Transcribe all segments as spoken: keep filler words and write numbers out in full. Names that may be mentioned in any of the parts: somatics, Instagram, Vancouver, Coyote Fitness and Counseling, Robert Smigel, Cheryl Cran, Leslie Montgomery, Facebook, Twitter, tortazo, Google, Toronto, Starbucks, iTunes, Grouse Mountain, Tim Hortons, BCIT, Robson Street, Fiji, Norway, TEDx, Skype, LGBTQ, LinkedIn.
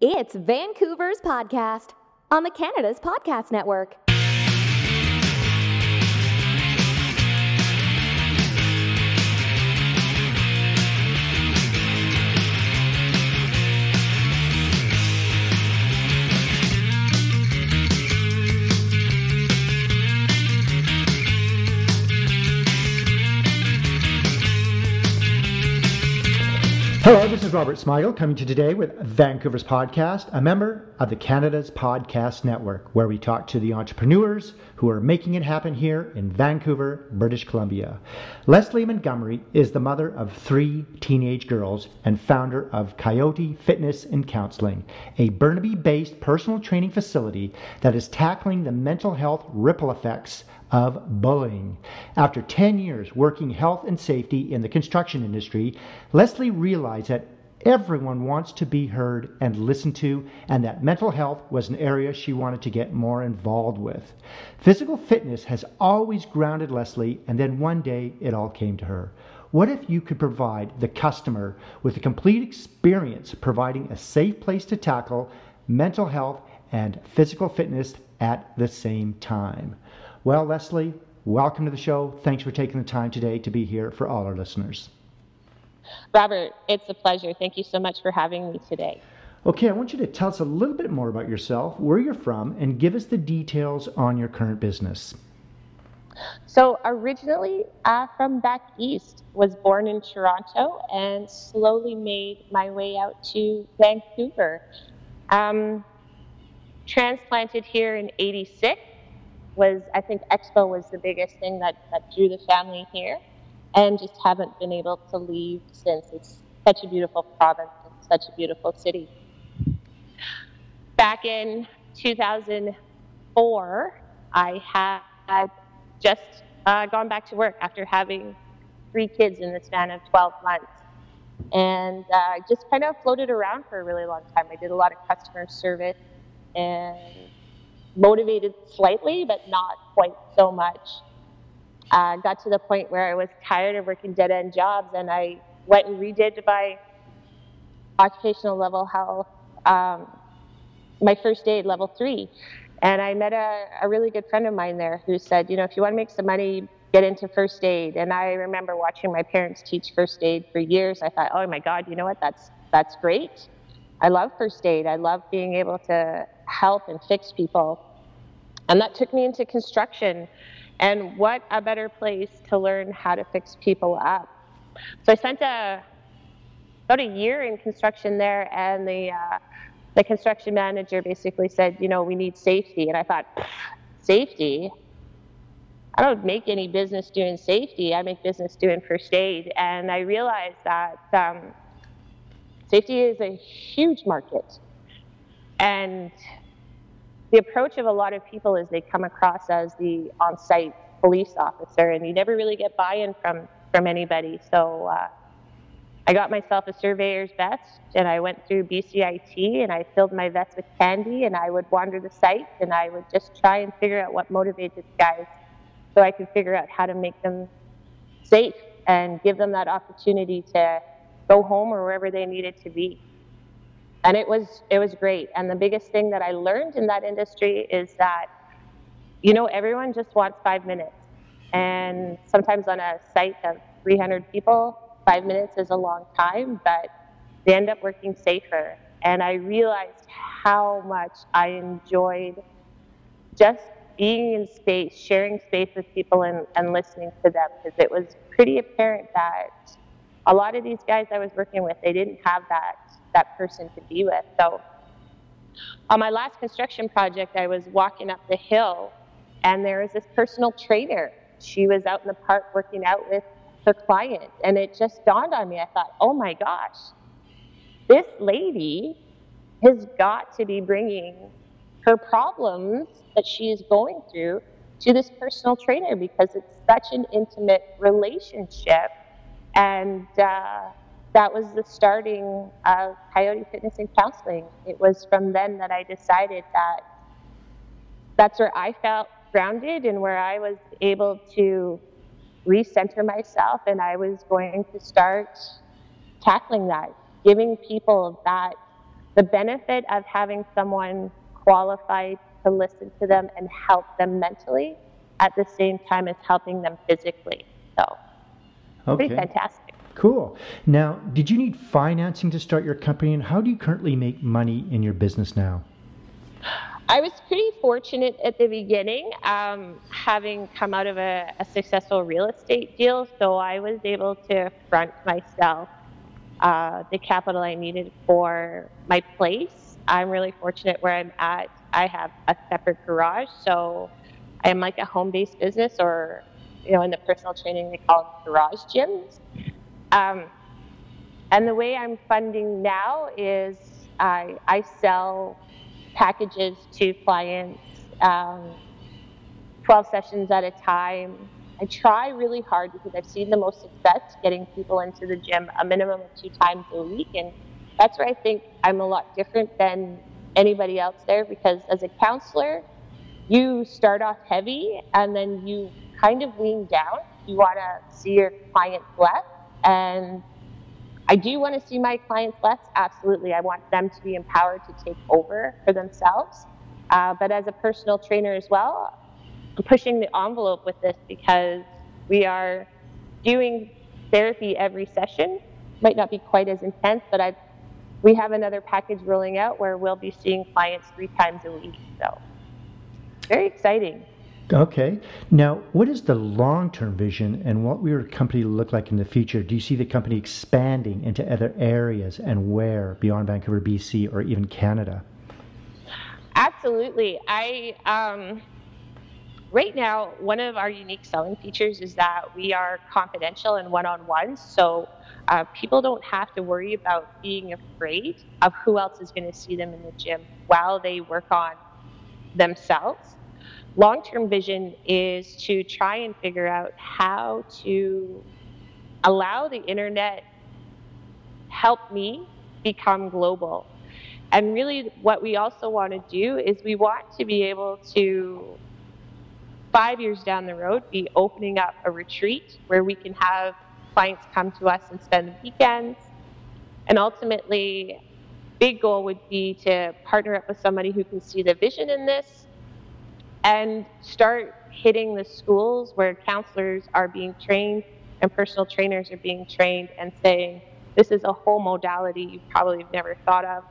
It's Vancouver's podcast on the Canada's Podcast Network. Hello, this is Robert Smigel coming to you today with Vancouver's Podcast, a member of the Canada's Podcast Network, where we talk to the entrepreneurs who are making it happen here in Vancouver, British Columbia. Leslie Montgomery is the mother of three teenage girls and founder of Coyote Fitness and Counseling, a Burnaby-based personal training facility that is tackling the mental health ripple effects of bullying. After ten years working health and safety in the construction industry, Leslie realized that everyone wants to be heard and listened to, and that mental health was an area she wanted to get more involved with. Physical fitness has always grounded Leslie, and then one day it all came to her. What if you could provide the customer with a complete experience, providing a safe place to tackle mental health and physical fitness at the same time? Well, Leslie, welcome to the show. Thanks for taking the time today to be here for all our listeners. Robert, it's a pleasure. Thank you so much for having me today. Okay, I want you to tell us a little bit more about yourself, where you're from, and give us the details on your current business. So originally uh, from back east, was born in Toronto and slowly made my way out to Vancouver. Um, transplanted here in eighty-six. Was, I think Expo was the biggest thing that, that drew the family here, and just haven't been able to leave since. It's such a beautiful province and such a beautiful city. Back in two thousand four, I had just uh, gone back to work after having three kids in the span of twelve months, and uh, just kind of floated around for a really long time. I did a lot of customer service and motivated slightly, but not quite so much. Uh, got to the point where I was tired of working dead-end jobs, and I went and redid my occupational level health, um, my first aid level three. And I met a, a really good friend of mine there who said, you know, if you want to make some money, get into first aid. And I remember watching my parents teach first aid for years. I thought, oh my God, you know what, that's that's great. I love first aid. I love being able to help and fix people. And that took me into construction. And what a better place to learn how to fix people up. So I spent a, about a year in construction there, and the uh, the construction manager basically said, you know, we need safety. And I thought, safety? I don't make any business doing safety. I make business doing first aid. And I realized that um, safety is a huge market. And the approach of a lot of people is they come across as the on-site police officer, and you never really get buy-in from, from anybody. So uh, I got myself a surveyor's vest, and I went through B C I T, and I filled my vest with candy, and I would wander the site, and I would just try and figure out what motivated guys so I could figure out how to make them safe and give them that opportunity to go home or wherever they needed to be. And it was it was great. And the biggest thing that I learned in that industry is that, you know, everyone just wants five minutes. And sometimes on a site of three hundred people, five minutes is a long time, but they end up working safer. And I realized how much I enjoyed just being in space, sharing space with people and, and listening to them, because it was pretty apparent that a lot of these guys I was working with, they didn't have that that person to be with. So on my last construction project, I was walking up the hill, and there was this personal trainer. She was out in the park working out with her client, and it just dawned on me. I thought, oh my gosh, this lady has got to be bringing her problems that she is going through to this personal trainer, because it's such an intimate relationship. And uh, that was the starting of Coyote Fitness and Counseling. It was from then that I decided that that's where I felt grounded and where I was able to recenter myself, and I was going to start tackling that, giving people that The benefit of having someone qualified to listen to them and help them mentally at the same time as helping them physically. So okay. Pretty fantastic. Cool. Now, did you need financing to start your company, and how do you currently make money in your business now? I was pretty fortunate at the beginning, um, having come out of a, a successful real estate deal, so I was able to front myself uh, the capital I needed for my place. I'm really fortunate where I'm at. I have a separate garage, so I'm like a home-based business, or, you know, in the personal training they call it garage gyms. Um, and the way I'm funding now is I, I sell packages to clients, um, twelve sessions at a time. I try really hard, because I've seen the most success getting people into the gym a minimum of two times a week. And that's where I think I'm a lot different than anybody else there, because as a counselor, you start off heavy and then you kind of lean down. You want to see your clients less. And I do want to see my clients less, absolutely. I want them to be empowered to take over for themselves. Uh, but as a personal trainer as well, I'm pushing the envelope with this, because we are doing therapy every session. Might not be quite as intense, but I, we have another package rolling out where we'll be seeing clients three times a week. So very exciting. Okay. Now, what is the long-term vision, and what will your company look like in the future? Do you see the company expanding into other areas, and where beyond Vancouver, B C, or even Canada? Absolutely. I um, right now, one of our unique selling features is that we are confidential and one-on-one, so uh, people don't have to worry about being afraid of who else is going to see them in the gym while they work on themselves. Long-term vision is to try and figure out how to allow the internet help me become global. And really what we also want to do is we want to be able to, five years down the road, be opening up a retreat where we can have clients come to us and spend the weekends. And ultimately, big goal would be to partner up with somebody who can see the vision in this, and start hitting the schools where counselors are being trained and personal trainers are being trained, and saying, this is a whole modality you probably have never thought of.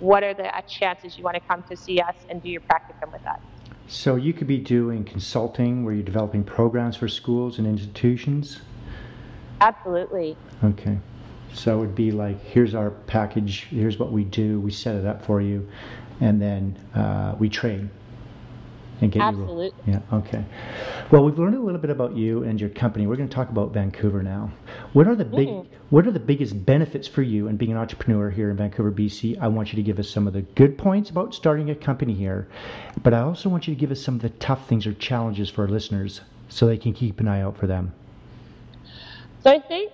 What are the chances you want to come to see us and do your practicum with us? So you could be doing consulting where you're developing programs for schools and institutions? Absolutely. Okay. So it would be like, here's our package, here's what we do, we set it up for you, and then uh, we train. And get Absolutely. You yeah, okay. Well, we've learned a little bit about you and your company. We're going to talk about Vancouver now. What are the big mm. What are the biggest benefits for you in being an entrepreneur here in Vancouver, B C? I want you to give us some of the good points about starting a company here, but I also want you to give us some of the tough things or challenges for our listeners so they can keep an eye out for them. So I think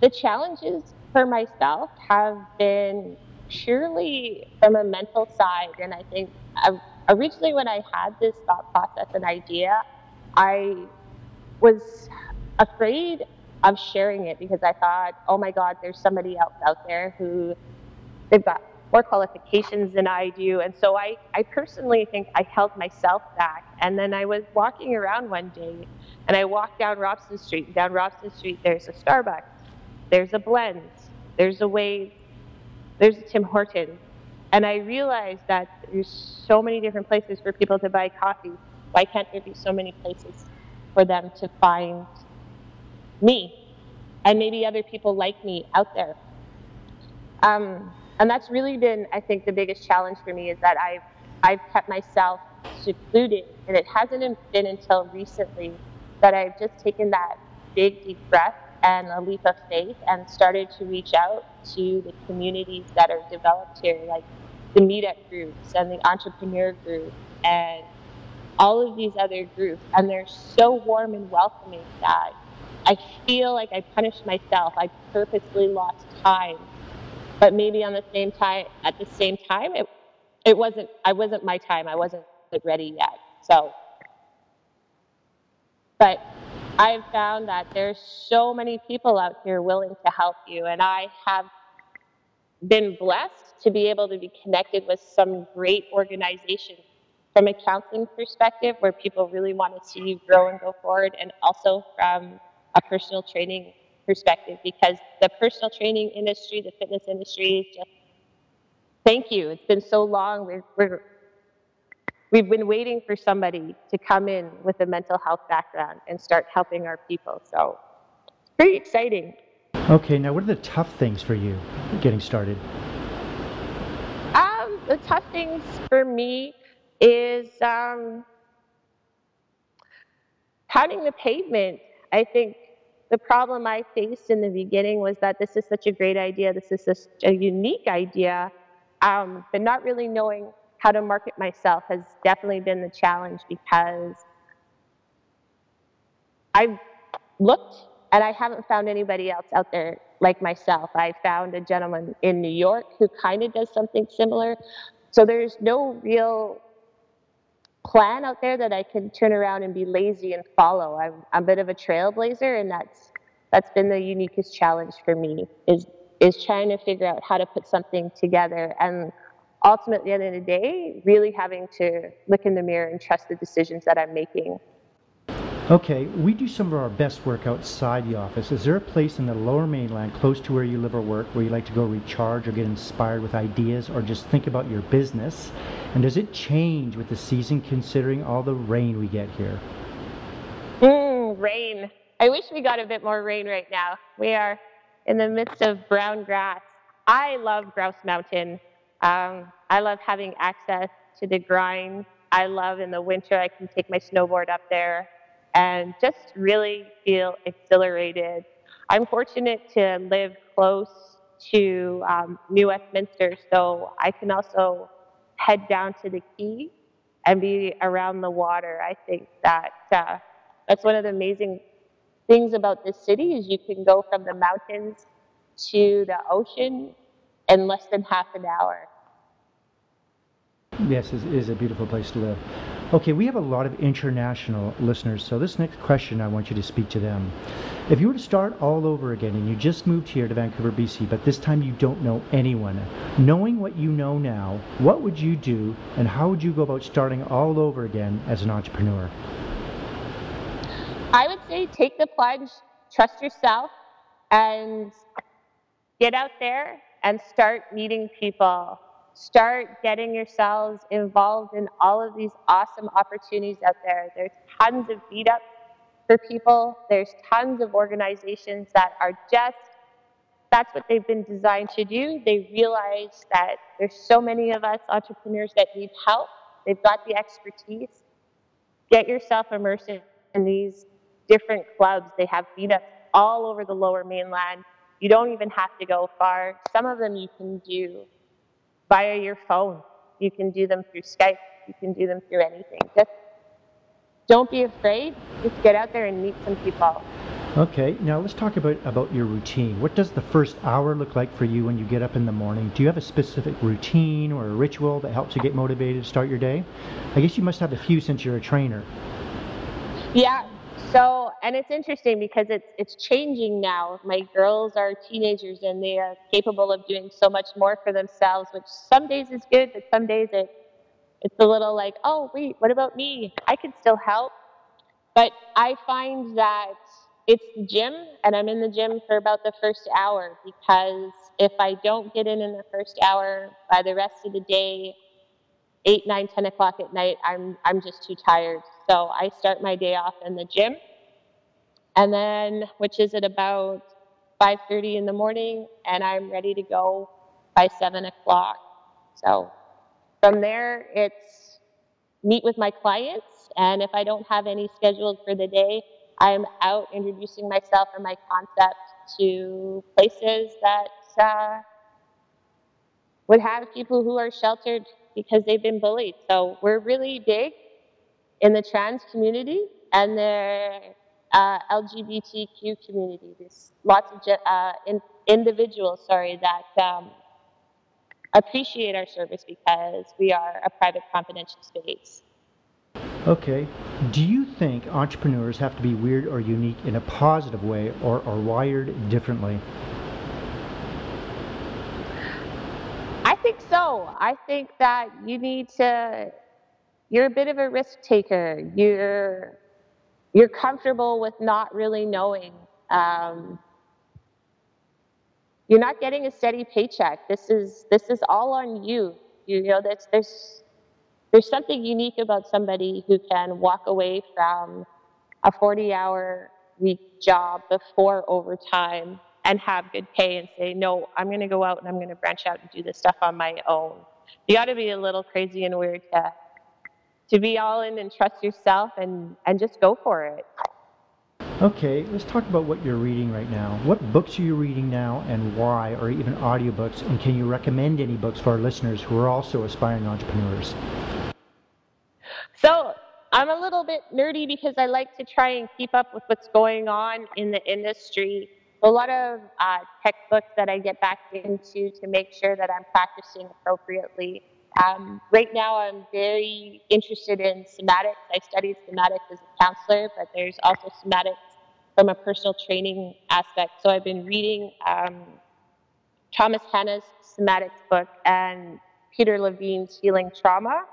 the challenges for myself have been purely from a mental side, and I think I've originally, when I had this thought process and idea, I was afraid of sharing it because I thought, oh my God, there's somebody else out there who, they've got more qualifications than I do. And so I, I personally think I held myself back. And then I was walking around one day, and I walked down Robson Street. Down Robson Street, there's a Starbucks, there's a Blends, there's a Wave, there's a Tim Hortons. And I realized that there's so many different places for people to buy coffee. Why can't there be so many places for them to find me and maybe other people like me out there? Um, and that's really been, I think, the biggest challenge for me, is that I've, I've kept myself secluded. And it hasn't been until recently that I've just taken that big, deep breath and a leap of faith and started to reach out to the communities that are developed here, like the meetup groups and the entrepreneur groups and all of these other groups. And they're so warm and welcoming that I feel like I punished myself. I purposely lost time. But maybe on the same time, at the same time, it, it wasn't, I wasn't my time. I wasn't ready yet. So, but I've found that there's so many people out here willing to help you, and I have been blessed to be able to be connected with some great organizations from a counseling perspective where people really want to see you grow and go forward, and also from a personal training perspective, because the personal training industry, the fitness industry, just thank you. It's been so long. We're, we're, we've been waiting for somebody to come in with a mental health background and start helping our people. So it's pretty exciting. Okay, now what are the tough things for you getting started? Um, the tough things for me is um, pounding the pavement. I think the problem I faced in the beginning was that this is such a great idea, this is such a unique idea, um, but not really knowing how to market myself has definitely been the challenge, because I've looked and I haven't found anybody else out there like myself. I found a gentleman in New York who kind of does something similar. So there's no real plan out there that I can turn around and be lazy and follow. I'm, I'm a bit of a trailblazer, and that's that's been the uniquest challenge for me, is is trying to figure out how to put something together, and ultimately at the end of the day, really having to look in the mirror and trust the decisions that I'm making. Okay, we do some of our best work outside the office. Is there a place in the Lower Mainland close to where you live or work where you like to go recharge or get inspired with ideas or just think about your business? And does it change with the season considering all the rain we get here? Mmm, rain. I wish we got a bit more rain right now. We are in the midst of brown grass. I love Grouse Mountain. Um, I love having access to the grind. I love in the winter I can take my snowboard up there and just really feel exhilarated. I'm fortunate to live close to um, New Westminster, so I can also head down to the quay and be around the water. I think that uh, that's one of the amazing things about this city, is you can go from the mountains to the ocean in less than half an hour. Yes, it is a beautiful place to live. Okay, we have a lot of international listeners, so this next question, I want you to speak to them. If you were to start all over again and you just moved here to Vancouver, B C, but this time you don't know anyone, knowing what you know now, what would you do and how would you go about starting all over again as an entrepreneur? I would say take the plunge, trust yourself, and get out there and start meeting people. Start getting yourselves involved in all of these awesome opportunities out there. There's tons of meetups for people. There's tons of organizations that are just, that's what they've been designed to do. They realize that there's so many of us entrepreneurs that need help. They've got the expertise. Get yourself immersed in these different clubs. They have meetups all over the Lower Mainland. You don't even have to go far. Some of them you can do via your phone. You can do them through Skype. You can do them through anything. Just don't be afraid. Just get out there and meet some people. Okay, now let's talk about, about your routine. What does the first hour look like for you when you get up in the morning? Do you have a specific routine or a ritual that helps you get motivated to start your day? I guess you must have a few since you're a trainer. Yeah, so, and it's interesting because it's, it's changing now. My girls are teenagers and they are capable of doing so much more for themselves, which some days is good, but some days it, it's a little like, oh, wait, what about me? I can still help. But I find that it's the gym, and I'm in the gym for about the first hour, because if I don't get in in the first hour, by the rest of the day, eight, nine, ten o'clock at night, I'm, I'm just too tired. So I start my day off in the gym, and then, which is at about five thirty in the morning, and I'm ready to go by seven o'clock. So from there, it's meet with my clients, and if I don't have any scheduled for the day, I'm out introducing myself and my concept to places that uh, would have people who are sheltered because they've been bullied. So we're really big in the trans community and the uh, L G B T Q community. There's lots of uh, in individuals, sorry, that um, appreciate our service because we are a private, confidential space. Okay. Do you think entrepreneurs have to be weird or unique in a positive way, or are wired differently? think so. I think that you need to, you're a bit of a risk taker. You're, you're comfortable with not really knowing. Um, you're not getting a steady paycheck. This is, this is all on you. You know, that's, there's, there's something unique about somebody who can walk away from a forty hour week job before overtime and have good pay and say, no, I'm going to go out and I'm going to branch out and do this stuff on my own. You got to be a little crazy and weird to, to be all in and trust yourself and, and just go for it. Okay, let's talk about what you're reading right now. What books are you reading now and why, or even audiobooks? And can you recommend any books for our listeners who are also aspiring entrepreneurs? So I'm a little bit nerdy because I like to try and keep up with what's going on in the industry. A lot of uh, textbooks that I get back into to make sure that I'm practicing appropriately. Um, right now I'm very interested in somatics. I studied somatics as a counselor, but there's also somatics from a personal training aspect. So I've been reading um, Thomas Hanna's somatics book and Peter Levine's Healing Trauma.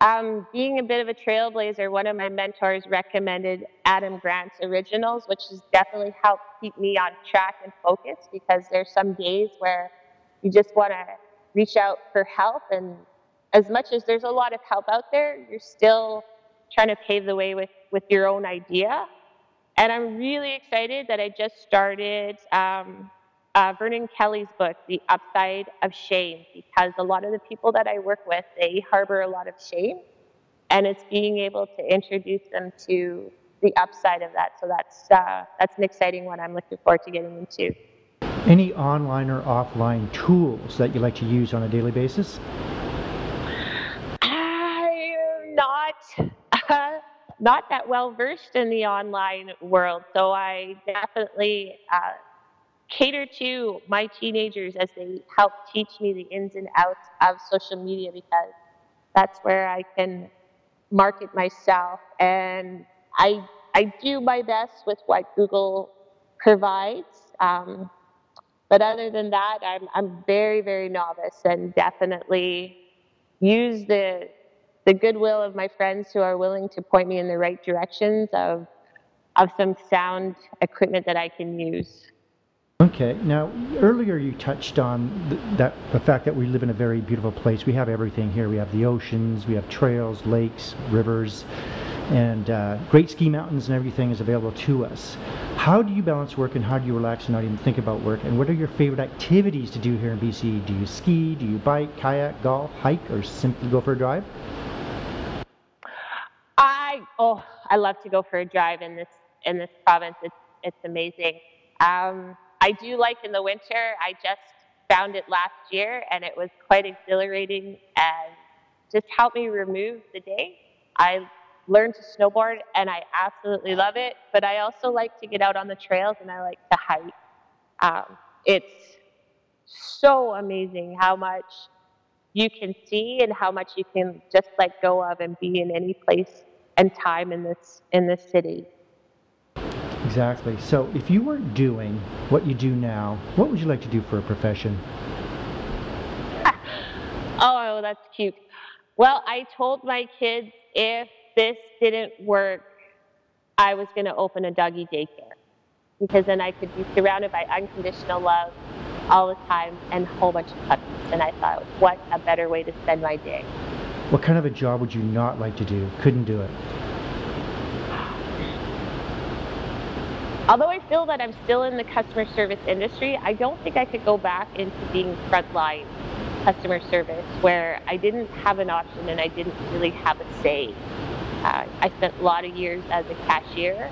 Um, being a bit of a trailblazer, one of my mentors recommended Adam Grant's Originals, which has definitely helped keep me on track and focus, because there's some days where you just want to reach out for help, and as much as there's a lot of help out there, you're still trying to pave the way with, with your own idea. And I'm really excited that I just started um, uh, Vernon Kelly's book, The Upside of Shame, because a lot of the people that I work with, they harbor a lot of shame, and it's being able to introduce them to the upside of that. So that's, uh, that's an exciting one I'm looking forward to getting into. Any online or offline tools that you like to use on a daily basis? I'm not, uh, not that well versed in the online world, so I definitely uh, cater to my teenagers as they help teach me the ins and outs of social media, because that's where I can market myself. And I, I do my best with what Google provides. Um, But other than that, I'm, I'm very, very novice, and definitely use the, the goodwill of my friends who are willing to point me in the right directions of, of some sound equipment that I can use. Okay. Now, earlier you touched on th- that, the fact that we live in a very beautiful place. We have everything here. We have the oceans, we have trails, lakes, rivers, and uh, great ski mountains, and everything is available to us. How do you balance work, and how do you relax and not even think about work? And what are your favorite activities to do here in B C? Do you ski? Do you bike, kayak, golf, hike, or simply go for a drive? I oh, I love to go for a drive in this in this province. It's it's amazing. Um, I do like in the winter. I just found it last year, and it was quite exhilarating, and just helped me remove the day. I learn to snowboard, and I absolutely love it, but I also like to get out on the trails, and I like to hike. Um, it's so amazing how much you can see and how much you can just let go of and be in any place and time in this in this city. Exactly. So if you weren't doing what you do now, what would you like to do for a profession? Oh, that's cute. Well, I told my kids if this didn't work, I was going to open a doggy daycare, because then I could be surrounded by unconditional love all the time and a whole bunch of puppies. And I thought, what a better way to spend my day. What kind of a job would you not like to do? Couldn't do it. Although I feel that I'm still in the customer service industry, I don't think I could go back into being frontline customer service, where I didn't have an option and I didn't really have a say. Uh, I spent a lot of years as a cashier,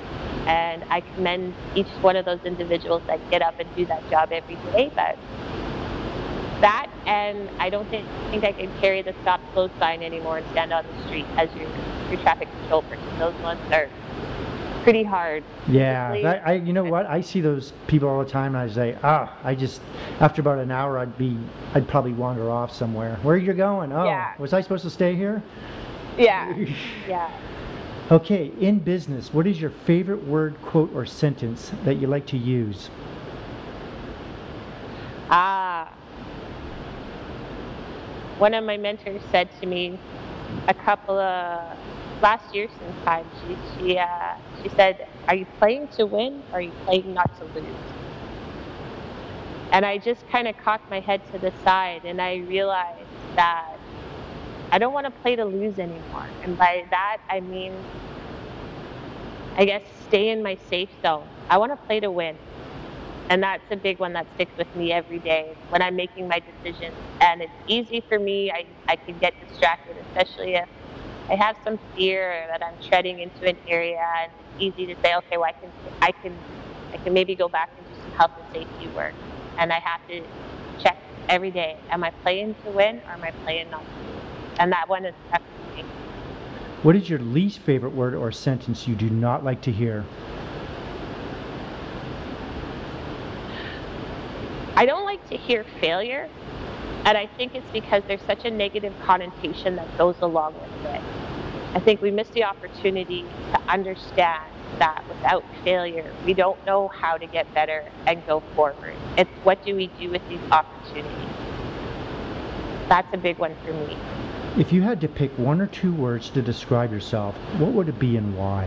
and I commend each one of those individuals that get up and do that job every day. But that, and I don't think, think I can carry the stop close sign anymore and stand on the street as your, your traffic control person. Those ones are pretty hard. Yeah, that, I, you know what? I see those people all the time, and I say, ah, I just, after about an hour, I'd be, I'd probably wander off somewhere. Where are you going? Oh, yeah. Was I supposed to stay here? Yeah, yeah. Okay, in business, what is your favorite word, quote, or sentence that you like to use? Ah, uh, one of my mentors said to me a couple of, last year sometime, she, she, uh, she said, "Are you playing to win or are you playing not to lose?" And I just kind of cocked my head to the side and I realized that I don't want to play to lose anymore. And by that, I mean, I guess, stay in my safe zone. I want to play to win. And that's a big one that sticks with me every day when I'm making my decisions. And it's easy for me. I, I can get distracted, especially if I have some fear that I'm treading into an area. And it's easy to say, okay, well, I can, I can, I can maybe go back and do some health and safety work. And I have to check every day, am I playing to win or am I playing not to win? And that one is tough for me. What is your least favorite word or sentence you do not like to hear? I don't like to hear failure, and I think it's because there's such a negative connotation that goes along with it. I think we miss the opportunity to understand that without failure, we don't know how to get better and go forward. It's what do we do with these opportunities? That's a big one for me. If you had to pick one or two words to describe yourself, what would it be and why?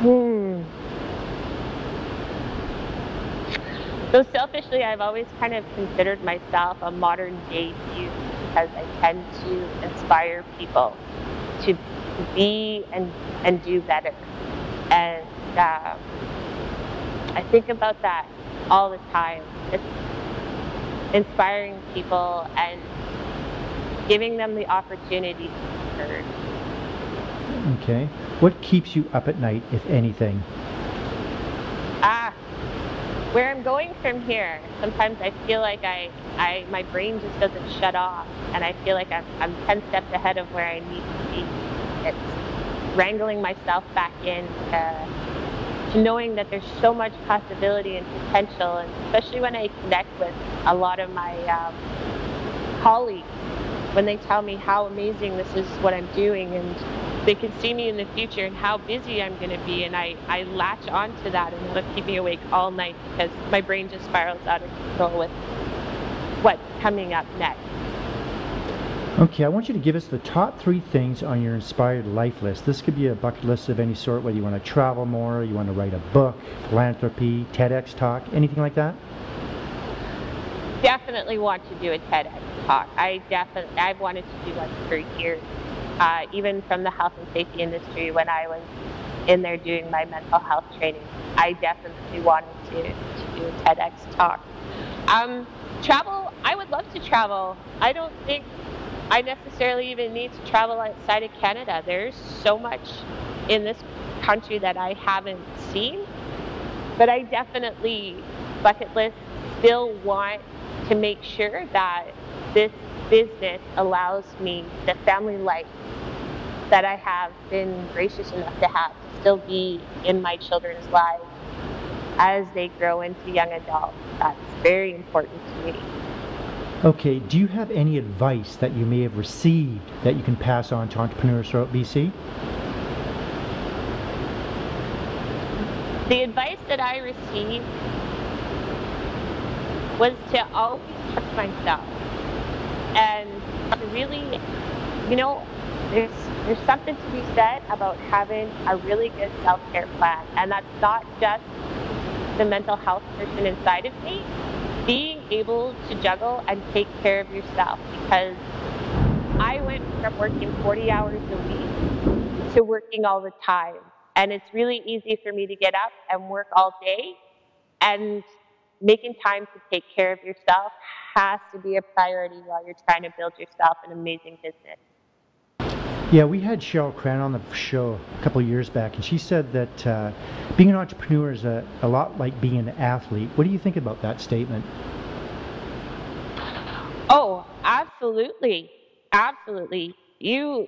Hmm. So selfishly, I've always kind of considered myself a modern day muse because I tend to inspire people to be and, and do better. And uh, I think about that all the time. It's inspiring people and giving them the opportunity to be heard. Okay. What keeps you up at night, if anything? Ah. Where I'm going from here, sometimes I feel like I, I, my brain just doesn't shut off, and I feel like I'm, I'm ten steps ahead of where I need to be. It's wrangling myself back in uh, to knowing that there's so much possibility and potential, and especially when I connect with a lot of my um, colleagues, when they tell me how amazing this is what I'm doing, and they can see me in the future and how busy I'm going to be, and I, I latch onto that and it'll keep me awake all night because my brain just spirals out of control with what's coming up next. Okay, I want you to give us the top three things on your inspired life list. This could be a bucket list of any sort, whether you want to travel more, you want to write a book, philanthropy, TEDx talk, anything like that? Definitely want to do a TEDx talk. I definitely, I've wanted to do one for years, uh, even from the health and safety industry when I was in there doing my mental health training. I definitely wanted to, to do a TEDx talk. Um, travel, I would love to travel. I don't think I necessarily even need to travel outside of Canada. There's so much in this country that I haven't seen, but I definitely, bucket list, still want to make sure that this business allows me the family life that I have been gracious enough to have to still be in my children's lives as they grow into young adults. That's very important to me. Okay, do you have any advice that you may have received that you can pass on to entrepreneurs throughout B C? The advice that I received was to always trust myself and to really, you know, there's, there's something to be said about having a really good self-care plan. And that's not just the mental health person inside of me, being able to juggle and take care of yourself, because I went from working forty hours a week to working all the time. And it's really easy for me to get up and work all day, and making time to take care of yourself has to be a priority while you're trying to build yourself an amazing business. Yeah, we had Cheryl Cran on the show a couple of years back, and she said that uh, being an entrepreneur is a, a lot like being an athlete. What do you think about that statement? Oh, absolutely, absolutely. You,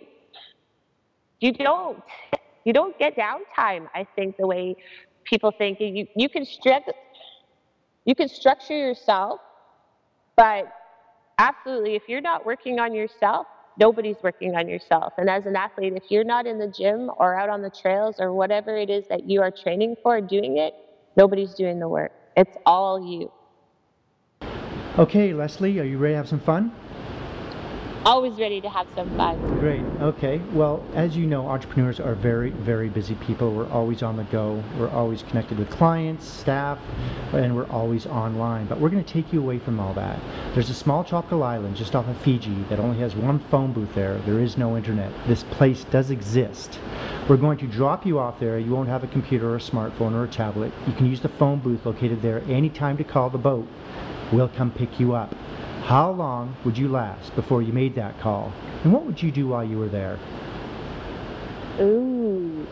you don't, you don't get downtime. I think the way people think you you can struggle. You can structure yourself, but absolutely, if you're not working on yourself, nobody's working on yourself. And as an athlete, if you're not in the gym or out on the trails or whatever it is that you are training for doing it, nobody's doing the work. It's all you. Okay, Leslie, are you ready to have some fun? Always ready to have some fun. Great. Okay. Well, as you know, entrepreneurs are very, very busy people. We're always on the go. We're always connected with clients, staff, and we're always online. But we're going to take you away from all that. There's a small tropical island just off of Fiji that only has one phone booth there. There is no internet. This place does exist. We're going to drop you off there. You won't have a computer or a smartphone or a tablet. You can use the phone booth located there anytime to call the boat. We'll come pick you up. How long would you last before you made that call? And what would you do while you were there? Ooh.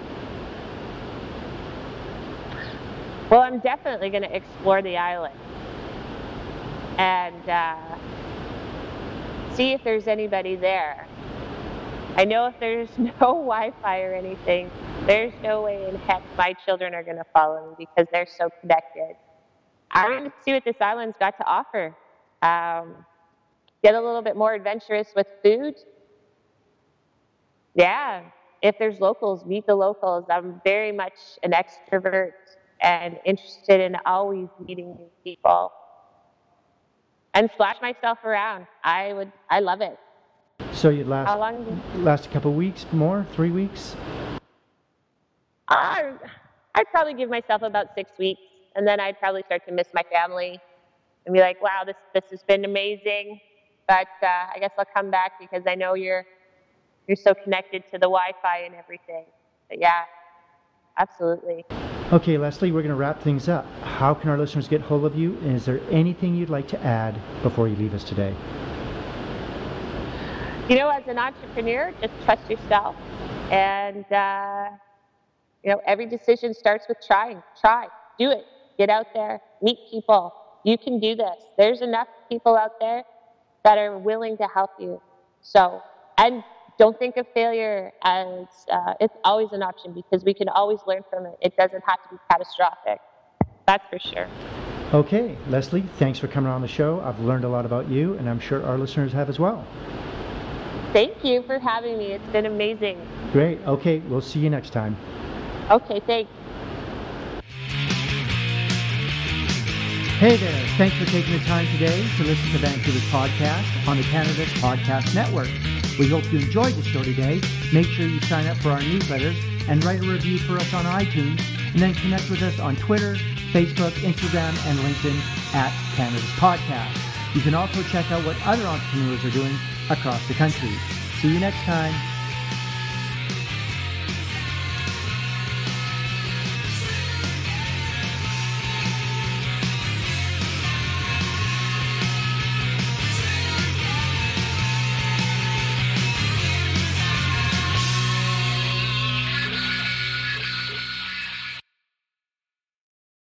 Well, I'm definitely going to explore the island and uh, see if there's anybody there. I know if there's no Wi-Fi or anything, there's no way in heck my children are going to follow me because they're so connected. I'm going to see what this island's got to offer. Um, get a little bit more adventurous with food. Yeah, if there's locals, meet the locals. I'm very much an extrovert and interested in always meeting new people. And flash myself around. I would, I love it. So you'd last, How long last a couple of weeks, more, three weeks? Uh, I'd probably give myself about six weeks, and then I'd probably start to miss my family. And be like, wow, this this has been amazing, but uh, I guess I'll come back because I know you're you're so connected to the Wi-Fi and everything. But yeah, absolutely. Okay, Leslie, we're going to wrap things up. How can our listeners get hold of you? And is there anything you'd like to add before you leave us today? You know, as an entrepreneur, just trust yourself, and uh, you know, every decision starts with trying. Try, do it, get out there, meet people. You can do this. There's enough people out there that are willing to help you. So, and don't think of failure as, uh, it's always an option because we can always learn from it. It doesn't have to be catastrophic. That's for sure. Okay, Leslie, thanks for coming on the show. I've learned a lot about you, and I'm sure our listeners have as well. Thank you for having me. It's been amazing. Great. Okay, we'll see you next time. Okay, thanks. Hey there, thanks for taking the time today to listen to Vancouver's podcast on the Canada's Podcast Network. We hope you enjoyed the show today. Make sure you sign up for our newsletters and write a review for us on iTunes, and then connect with us on Twitter, Facebook, Instagram, and LinkedIn at Canada's Podcast. You can also check out what other entrepreneurs are doing across the country. See you next time.